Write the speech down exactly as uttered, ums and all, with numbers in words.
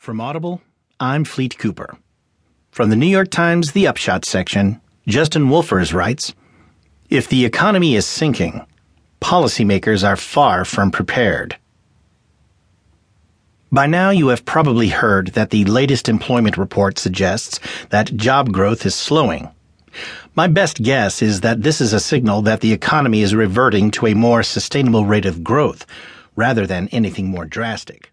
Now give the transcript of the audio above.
From Audible, I'm Fleet Cooper. From the New York Times, The Upshot section, Justin Wolfers writes, "If the economy is sinking, policymakers are far from prepared." By now you have probably heard that the latest employment report suggests that job growth is slowing. My best guess is that this is a signal that the economy is reverting to a more sustainable rate of growth rather than anything more drastic.